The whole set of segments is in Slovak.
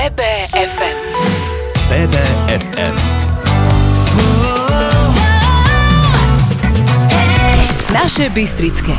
BBFM. Naše bystrické.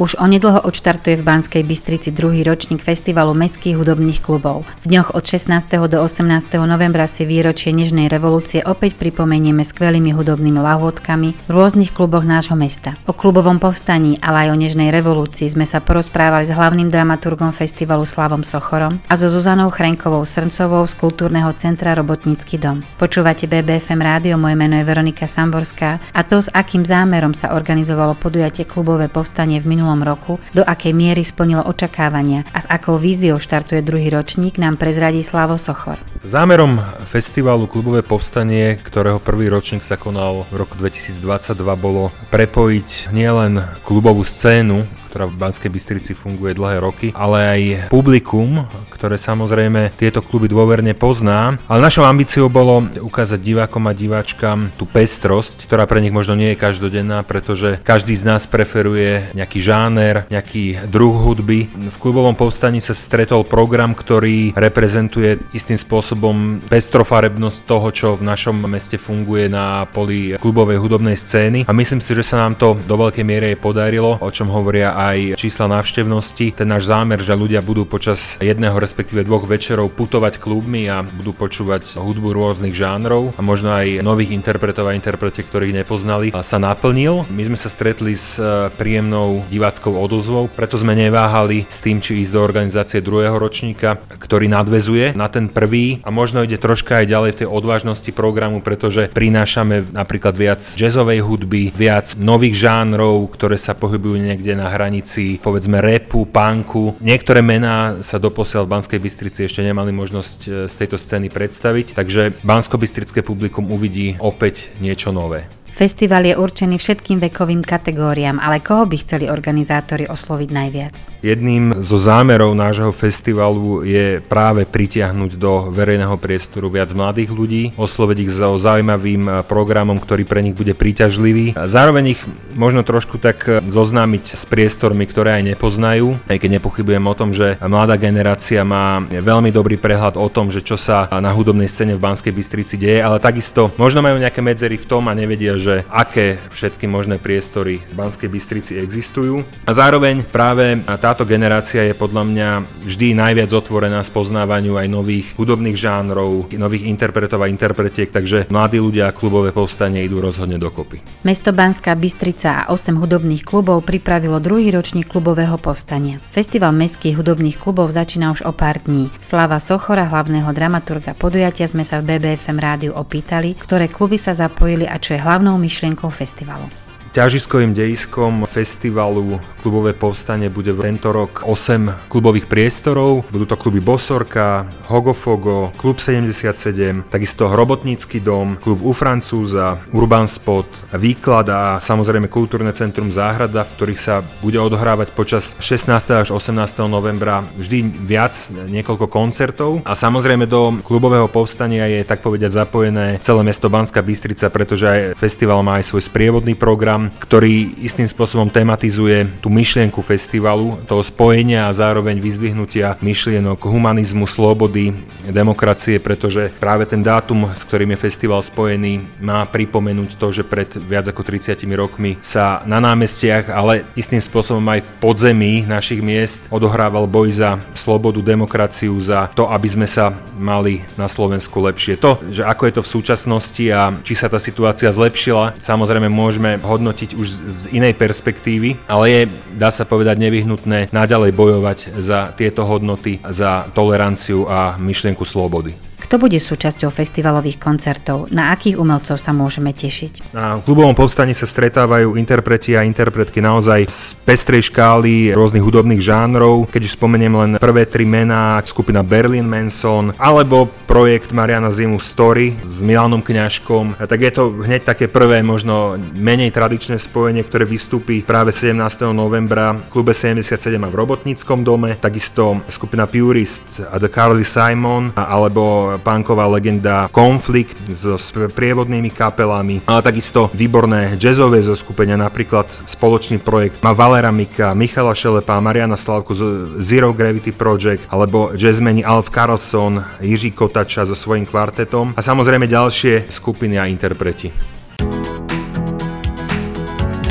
Už onedlho odštartuje v Banskej Bystrici druhý ročník festivalu mestských hudobných klubov. V dňoch od 16. do 18. novembra si výročie Nežnej revolúcie opäť pripomenieme skvelými hudobnými lahôdkami v rôznych kluboch nášho mesta. O klubovom povstaní, ale aj o Nežnej revolúcii sme sa porozprávali s hlavným dramaturgom festivalu Slavom Sochorom a so Zuzanou Chrenkovou Srncovou z Kultúrneho centra Robotnícky dom. Počúvate BBFM rádio, moje meno je Veronika Samborská a to, s akým zámerom sa organizovalo podujatie Klubové povstanie v minulom roku, do akej miery splnilo očakávania a s akou víziou štartuje druhý ročník, nám prezradí Slavo Sochor. Zámerom festivalu Klubové povstanie, ktorého prvý ročník sa konal v roku 2022, bolo prepojiť nielen klubovú scénu, ktorá v Banskej Bystrici funguje dlhé roky, ale aj publikum, ktoré samozrejme tieto kluby dôverne pozná. Ale našou ambíciou bolo ukázať divákom a diváčkam tú pestrosť, ktorá pre nich možno nie je každodenná, pretože každý z nás preferuje nejaký žáner, nejaký druh hudby. V Klubovom povstaní sa stretol program, ktorý reprezentuje istým spôsobom pestrofarebnosť toho, čo v našom meste funguje na poli klubovej hudobnej scény. A myslím si, že sa nám to do veľkej miery podarilo, o čom hovoria aj čísla návštevnosti. Ten náš zámer, že ľudia budú počas jedného, respektíve dvoch večerov putovať klubmi a budú počúvať hudbu rôznych žánrov a možno aj nových interpretov a interprete, ktorých nepoznali, a sa naplnil. My sme sa stretli s príjemnou diváckou odozvou, preto sme neváhali s tým, či ísť do organizácie druhého ročníka, ktorý nadväzuje na ten prvý a možno ide troška aj ďalej v tej odvážnosti programu, pretože prinášame napríklad viac jazzovej hudby, viac nových žánrov, ktoré sa pohybujú niekde na hrane, povedzme rapu, punku. Niektoré mená sa doposiaľ v Banskej Bystrici ešte nemali možnosť z tejto scény predstaviť, takže banskobystrické publikum uvidí opäť niečo nové. Festival je určený všetkým vekovým kategóriám, ale koho by chceli organizátori osloviť najviac? Jedným zo zámerov nášho festivalu je práve pritiahnuť do verejného priestoru viac mladých ľudí, osloviť ich so zaujímavým programom, ktorý pre nich bude príťažlivý. Zároveň ich možno trošku tak zoznámiť s priestormi, ktoré aj nepoznajú, aj keď nepochybujem o tom, že mladá generácia má veľmi dobrý prehľad o tom, že čo sa na hudobnej scéne v Banskej Bystrici deje, ale takisto možno majú nejaké medzery v tom a nevedia, že aké všetky možné priestory v Banskej Bystrici existujú. A zároveň práve táto generácia je podľa mňa vždy najviac otvorená spoznávaniu aj nových hudobných žánrov, nových interpretov a interpretiek, takže mladí ľudia a Klubové povstanie idú rozhodne dokopy. Mesto Banská Bystrica a 8 hudobných klubov pripravilo druhý ročník Klubového povstania. Festival mestských hudobných klubov začína už o pár dní. Slava Sochora, hlavného dramaturga podujatia, sme sa v BBFM rádiu opýtali, ktoré kluby sa zapojili a čo je hlavnou myšlienkou festivalu. Ťažiskovým dejiskom festivalu Klubové povstanie bude tento rok 8 klubových priestorov. Budú to kluby Bosorka, Hogofogo, Klub 77, takisto Robotnícky dom, Klub u Francúza, Urban Spot, Výklad a samozrejme Kultúrne centrum Záhrada, v ktorých sa bude odohrávať počas 16. až 18. novembra vždy viac, niekoľko koncertov. A samozrejme do Klubového povstania je tak povedať zapojené celé mesto Banská Bystrica, pretože aj festival má aj svoj sprievodný program, ktorý istým spôsobom tematizuje tú myšlienku festivalu, toho spojenia a zároveň vyzdvihnutia myšlienok humanizmu, slobody, demokracie, pretože práve ten dátum, s ktorým je festival spojený, má pripomenúť to, že pred viac ako 30 rokmi sa na námestiach, ale istým spôsobom aj v podzemí našich miest odohrával boj za slobodu, demokraciu, za to, aby sme sa mali na Slovensku lepšie. To, že ako je to v súčasnosti a či sa tá situácia zlepšila, samozrejme môžeme hodnotiť už z inej perspektívy, ale je, dá sa povedať, nevyhnutné naďalej bojovať za tieto hodnoty, za toleranciu a myšlienku slobody. Kto bude súčasťou festivalových koncertov? Na akých umelcov sa môžeme tešiť? Na Klubovom povstaní sa stretávajú interpreti a interpretky naozaj z pestrej škály rôznych hudobných žánrov. Keď už spomeniem len prvé tri mená, skupina Berlin Manson alebo projekt Mariana Zimu Story s Milanom Kňažkom, tak je to hneď také prvé, možno menej tradičné spojenie, ktoré vystúpi práve 17. novembra v Klube 77 a v Robotníckom dome. Takisto skupina Purist a The Carly Simon alebo punková legenda Konflikt s prievodnými kapelami, ale takisto výborné jazzové zoskupenia, napríklad spoločný projekt má Valera Mika, Michala Šelepa, Mariana Slavku z Zero Gravity Project, alebo jazzmeni Alf Karlsson, Jiří Kotača so svojím kvartetom a samozrejme ďalšie skupiny a interpreti.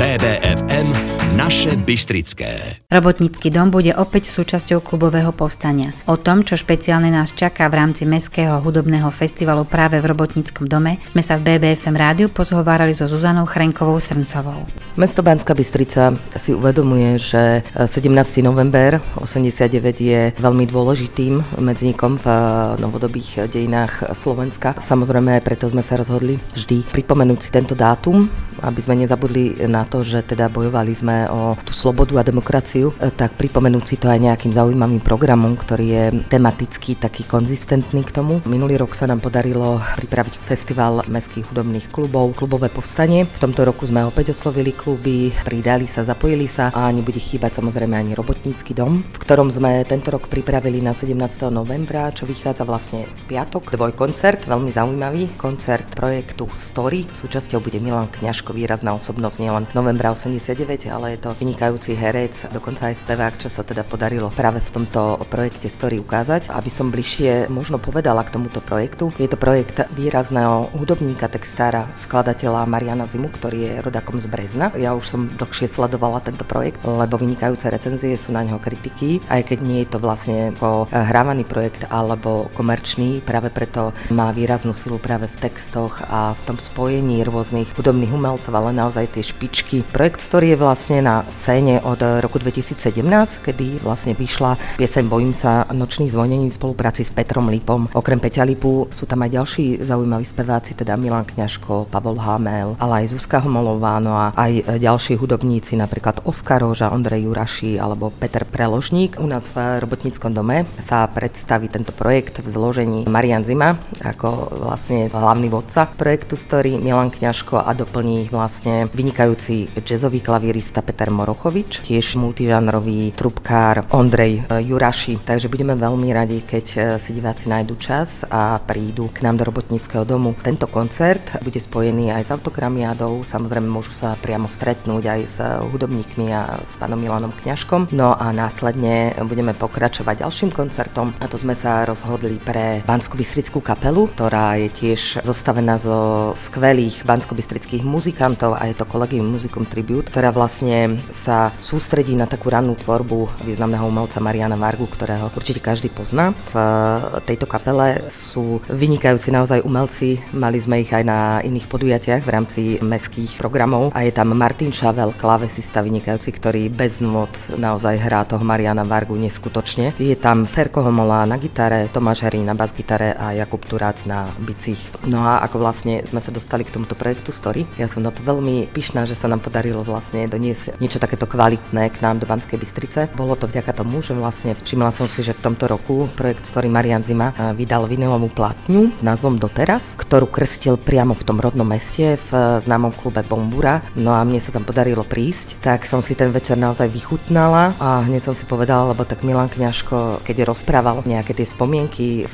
BBFM Naše Bystrické. Robotnícky dom bude opäť súčasťou klubového povstania. O tom, čo špeciálne nás čaká v rámci Mestského hudobného festivalu práve v Robotníckom dome, sme sa v BBFM rádiu pozhovárali so Zuzanou Chrenkovou Srncovou. Mesto Banská Bystrica si uvedomuje, že 17. november 89 je veľmi dôležitým medzníkom v novodobých dejinách Slovenska. Samozrejme, preto sme sa rozhodli vždy pripomenúť si tento dátum, aby sme nezabudli na to, že teda bojovali sme o tú slobodu a demokraciu, tak pripomenúť si to aj nejakým zaujímavým programom, ktorý je tematicky taký konzistentný k tomu. Minulý rok sa nám podarilo pripraviť festival mestských hudobných klubov, klubové povstanie. V tomto roku sme opäť oslovili kluby, pridali sa, zapojili sa a nebude chýbať samozrejme ani Robotnícky dom, v ktorom sme tento rok pripravili na 17. novembra, čo vychádza vlastne v piatok. Dvojkoncert, veľmi zaujímavý koncert projektu Story. Súčasťou bude Milan Kňažko, výrazná osobnosť nielen novembra 89, ale je to vynikajúci herec, dokonca aj spevák, čo sa teda podarilo práve v tomto projekte Story ukázať. Aby som bližšie možno povedala k tomuto projektu, je to projekt výrazného hudobníka, textára, skladateľa Mariana Zimu, ktorý je rodakom z Brezna. Ja už som dlhšie sledovala tento projekt, lebo vynikajúce recenzie sú na ňo kritiky, aj keď nie je to vlastne ako hrávaný projekt alebo komerčný, práve preto má výraznú silu práve v textoch a v tom spojení rôznych hudobných umelcov, ale naozaj tie špičky. Projekt Story je vlastne na scéne od roku 2017, kedy vlastne vyšla pieseň Bojím sa nočných zvonením v spolupráci s Petrom Lipom. Okrem Peťa Lipu sú tam aj ďalší zaujímaví speváci, teda Milan Kňažko, Pavel Hámel, ale aj Zuzka Homolová, no a aj ďalší hudobníci, napríklad Oskar Roža, Ondrej Juraši alebo Peter Preložník. U nás v Robotníckom dome sa predstaví tento projekt v zložení Marian Zima ako vlastne hlavný vodca projektu Story, Milan Kňažko a doplní ich vlastne vynikajúci jazzový klavírista Peter Morochovič, tiež multižánrový trubkár Ondrej Juraši. Takže budeme veľmi radi, keď si diváci nájdu čas a prídu k nám do Robotníckeho domu. Tento koncert bude spojený aj s autogramiádou, samozrejme môžu sa priamo stretnúť aj s hudobníkmi a s pánom Milanom Kňažkom. No a následne budeme pokračovať ďalším koncertom a to sme sa rozhodli pre Banskobystrickú kapelu, ktorá je tiež zostavená zo skvelých banskobystrických muzikantov a je to Collegium Musicum Tribute, ktorá vlastne sa sústredí na takú rannú tvorbu významného umelca Mariana Vargu, ktorého určite každý pozná. V tejto kapele sú vynikajúci naozaj umelci, mali sme ich aj na iných podujatiach v rámci mestských programov a je tam Martin Šavel, klávesista vynikajúci, ktorý bez nôd naozaj hrá toho Mariana Vargu neskutočne. Je tam Ferko Homola na gitare, Tomáš Herí na basgitare a Jakub Turác na bicích. No a ako vlastne sme sa dostali k tomuto projektu Story, ja som na to veľmi pyšná, že sa nám podarilo vlastne doniesť niečo takéto kvalitné k nám do Banskej Bystrice. Bolo to vďaka tomu, že vlastne všimla som si, že v tomto roku projekt Story Marian Zima vydal vinylovú platňu s názvom Doteraz, ktorú krstil priamo v tom rodnom meste v známom klube Bombura. No a mne sa tam podarilo prísť, tak som si ten večer naozaj vychutnala a hneď som si povedala, lebo tak Milan Kňažko, keď rozprával nejaké tie spomienky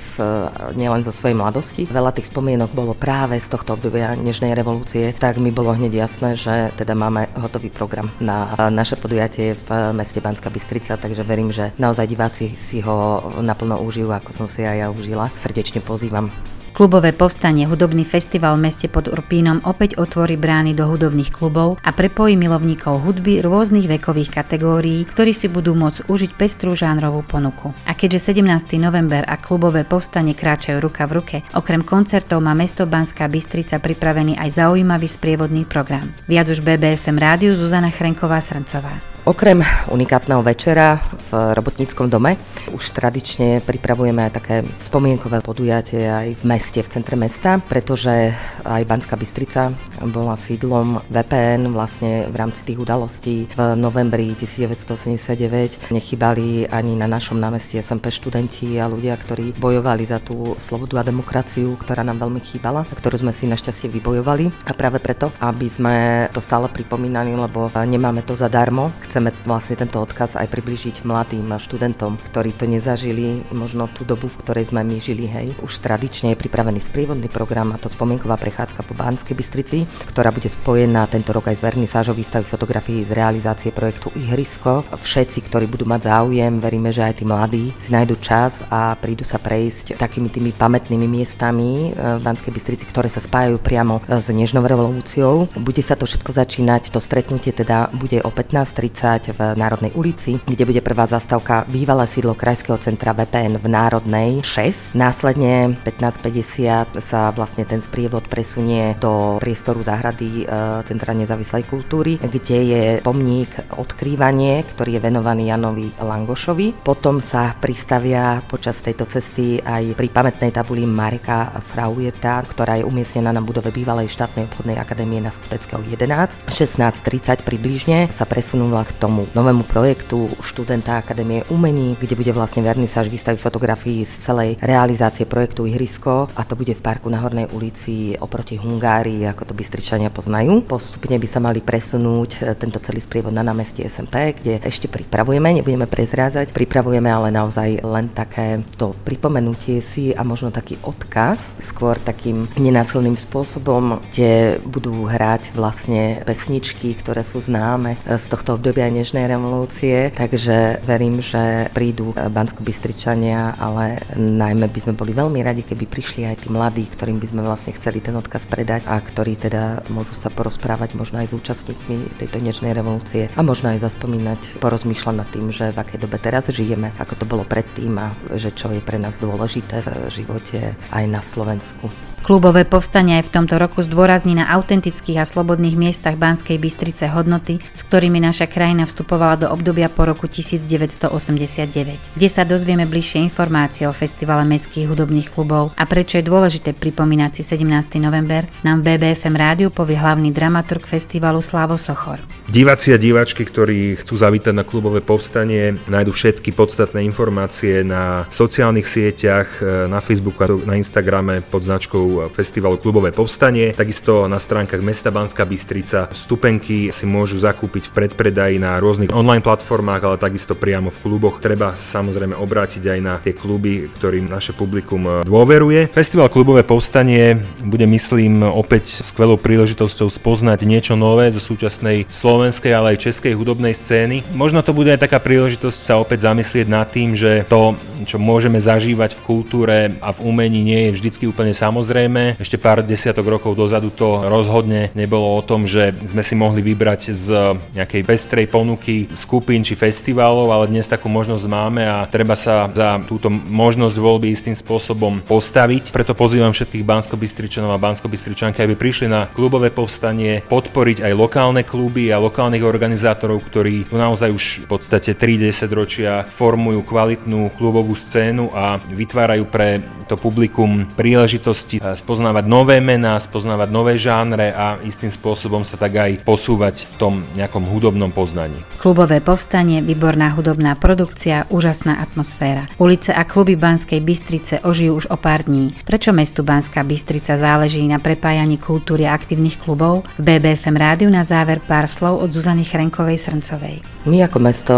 nielen zo svojej mladosti, veľa tých spomienok bolo práve z tohto obdobia Nežnej revolúcie, tak mi bolo hneď jasné, že teda máme hotový program na naše podujatie v meste Banská Bystrica, takže verím, že naozaj diváci si ho naplno užijú, ako som si aj ja užila. Srdečne pozývam. Klubové povstanie hudobný festival v meste pod Urpínom opäť otvorí brány do hudobných klubov a prepojí milovníkov hudby rôznych vekových kategórií, ktorí si budú môcť užiť pestrú žánrovú ponuku. A keďže 17. november a klubové povstanie kráčajú ruka v ruke, okrem koncertov má mesto Banská Bystrica pripravený aj zaujímavý sprievodný program. Viac už BBFM rádiu Zuzana Chrenková Srncová. Okrem unikátneho večera v Robotníckom dome už tradične pripravujeme aj také spomienkové podujatie aj v meste, v centre mesta, pretože aj Banská Bystrica bola sídlom VPN vlastne v rámci tých udalostí. V novembri 1989 nechybali ani na našom námestí SMP študenti a ľudia, ktorí bojovali za tú slobodu a demokraciu, ktorá nám veľmi chýbala a ktorú sme si našťastie vybojovali. A práve preto, aby sme to stále pripomínali, lebo nemáme to zadarmo, chceme vlastne tento odkaz aj priblížiť mladým študentom, ktorí to nezažili, možno tú dobu, v ktorej sme my žili, hej. Už tradične je pripravený sprievodný program, a to spomienková prechádzka po Banskej Bystrici, ktorá bude spojená tento rok aj s vernisážou výstavy fotografií z realizácie projektu Ihrisko. Všetci, ktorí budú mať záujem, veríme, že aj tí mladí si nájdu čas a prídu sa prejsť takými tými pamätnými miestami v Banskej Bystrici, ktoré sa spájajú priamo s Nežnou revolúciou. Bude sa to všetko začínať, to stretnutie teda bude o 15:30 v Národnej ulici, kde bude prvá zastávka bývalé sídlo Krajského centra VPN v Národnej 6. Následne 15:50 sa vlastne ten sprievod presunie do priestoru Záhrady Centra nezávislej kultúry, kde je pomník Odkrývanie, ktorý je venovaný Janovi Langošovi. Potom sa pristavia počas tejto cesty aj pri pamätnej tabuli Mareka Fraujeta, ktorá je umiestnená na budove bývalej štátnej obchodnej akadémie na Skupeckého 11. 16:30 približne sa presunula k tomu novému projektu študenta Akadémie umení, kde bude vlastne vernisáž výstavy fotografií z celej realizácie projektu Ihrisko, a to bude v parku na Hornej ulici oproti Hungárii, ako to Bystričania poznajú. Postupne by sa mali presunúť tento celý sprievod na námestie SMP, kde ešte pripravujeme, nebudeme prezrádzať, pripravujeme ale naozaj len také to pripomenutie si a možno taký odkaz, skôr takým nenásilným spôsobom, kde budú hrať vlastne pesničky, ktoré sú známe z tohto obdobia Nežnej revolúcie, takže verím, že prídu Banskobystričania, ale najmä by sme boli veľmi radi, keby prišli aj tí mladí, ktorým by sme vlastne chceli ten odkaz predať a ktorí teda môžu sa porozprávať možno aj s účastníkmi tejto Nežnej revolúcie a možno aj zaspomínať, porozmýšľať nad tým, že v akej dobe teraz žijeme, ako to bolo predtým a že čo je pre nás dôležité v živote aj na Slovensku. Klubové povstanie aj v tomto roku zdôrazní na autentických a slobodných miestach Banskej Bystrice hodnoty, s ktorými naša krajina vstupovala do obdobia po roku 1989. Kde sa dozvieme bližšie informácie o festivale mestských hudobných klubov a prečo je dôležité pripomínať si 17. november, nám v BBFM rádiu povie hlavný dramaturg festivalu Slavo Sochor. Diváci a diváčky, ktorí chcú zavítať na klubové povstanie, nájdu všetky podstatné informácie na sociálnych sieťach, na Facebooku a na Instagrame pod značkou festivalu Klubové povstanie. Takisto na stránkach mesta Banská Bystrica vstupenky si môžu zakúpiť v predpredaji na rôznych online platformách, ale takisto priamo v kluboch. Treba sa samozrejme obrátiť aj na tie kluby, ktorým naše publikum dôveruje. Festival Klubové povstanie bude, myslím, opäť skvelou príležitosťou spoznať niečo nové zo súčasnej slovenskej, ale aj českej hudobnej scény. Možno to bude aj taká príležitosť sa opäť zamyslieť nad tým, že to, čo môžeme zažívať v kultúre a v umení, nie je vždycky úplne samozrejme. Ešte pár desiatok rokov dozadu to rozhodne nebolo o tom, že sme si mohli vybrať z nejakej pestrej ponuky skupín či festivalov, ale dnes takú možnosť máme a treba sa za túto možnosť voľby istým spôsobom postaviť. Preto pozývam všetkých Banskobystričanov a Banskobystričanky, aby prišli na klubové povstanie, podporiť aj lokálne kluby a lokálnych organizátorov, ktorí tu naozaj už v podstate 3-10 ročia formujú kvalitnú klubovú scénu a vytvárajú pre to publikum príležitosti spoznávať nové mená, spoznávať nové žánre a istým spôsobom sa tak aj posúvať v tom nejakom hudobnom poznaní. Klubové povstanie, výborná hudobná produkcia, úžasná atmosféra. Ulice a kluby Banskej Bystrice ožijú už o pár dní. Prečo mestu Banská Bystrica záleží na prepájaní kultúry a aktívnych klubov? V BBFM rádiu na záver pár slov od Zuzany Chrenkovej Srncovej. My ako mesto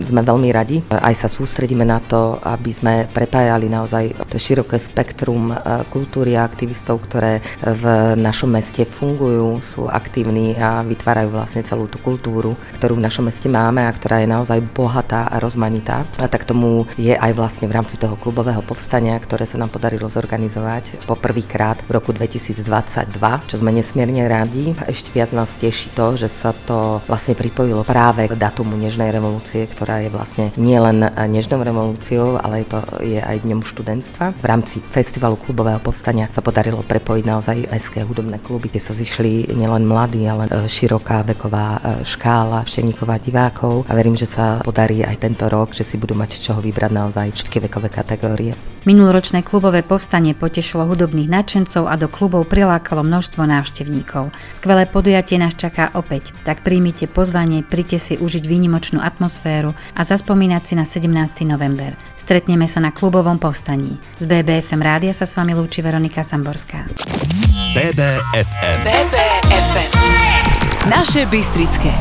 sme veľmi radi, aj sa sústredíme na to, aby sme prepájali naozaj to široké spektrum kultúry a aktivistov, ktoré v našom meste fungujú, sú aktívni a vytvárajú vlastne celú tú kultúru, ktorú v našom meste máme a ktorá je naozaj bohatá a rozmanitá. A tak tomu je aj vlastne v rámci toho klubového povstania, ktoré sa nám podarilo zorganizovať poprvýkrát v roku 2022, čo sme nesmierne radi. Ešte viac nás teší to, že sa to vlastne pripojilo práve k datumu Nežnej revolúcie, ktorá je vlastne nielen Nežnou revolúciou, ale to je aj Dňom študentstva. V rámci festivalu klubového povstania sa podarilo prepojiť naozaj mestské hudobné kluby, kde sa zišli nielen mladí, ale široká veková škála vševníková divákov a verím, že sa podarí aj tento rok, že si budú mať čoho vybrať naozaj všetky vekové kategórie. Minuloročné klubové povstanie potešilo hudobných nadšencov a do klubov prilákalo množstvo návštevníkov. Skvelé podujatie nás čaká opäť, tak príjmite pozvanie, príďte si užiť výnimočnú atmosféru a zaspomínať si na 17. november. Stretneme sa na klubovom povstaní. Z BBFM rádia sa s vami lúči Veronika Samborská. BBFM. Naše Bystrické.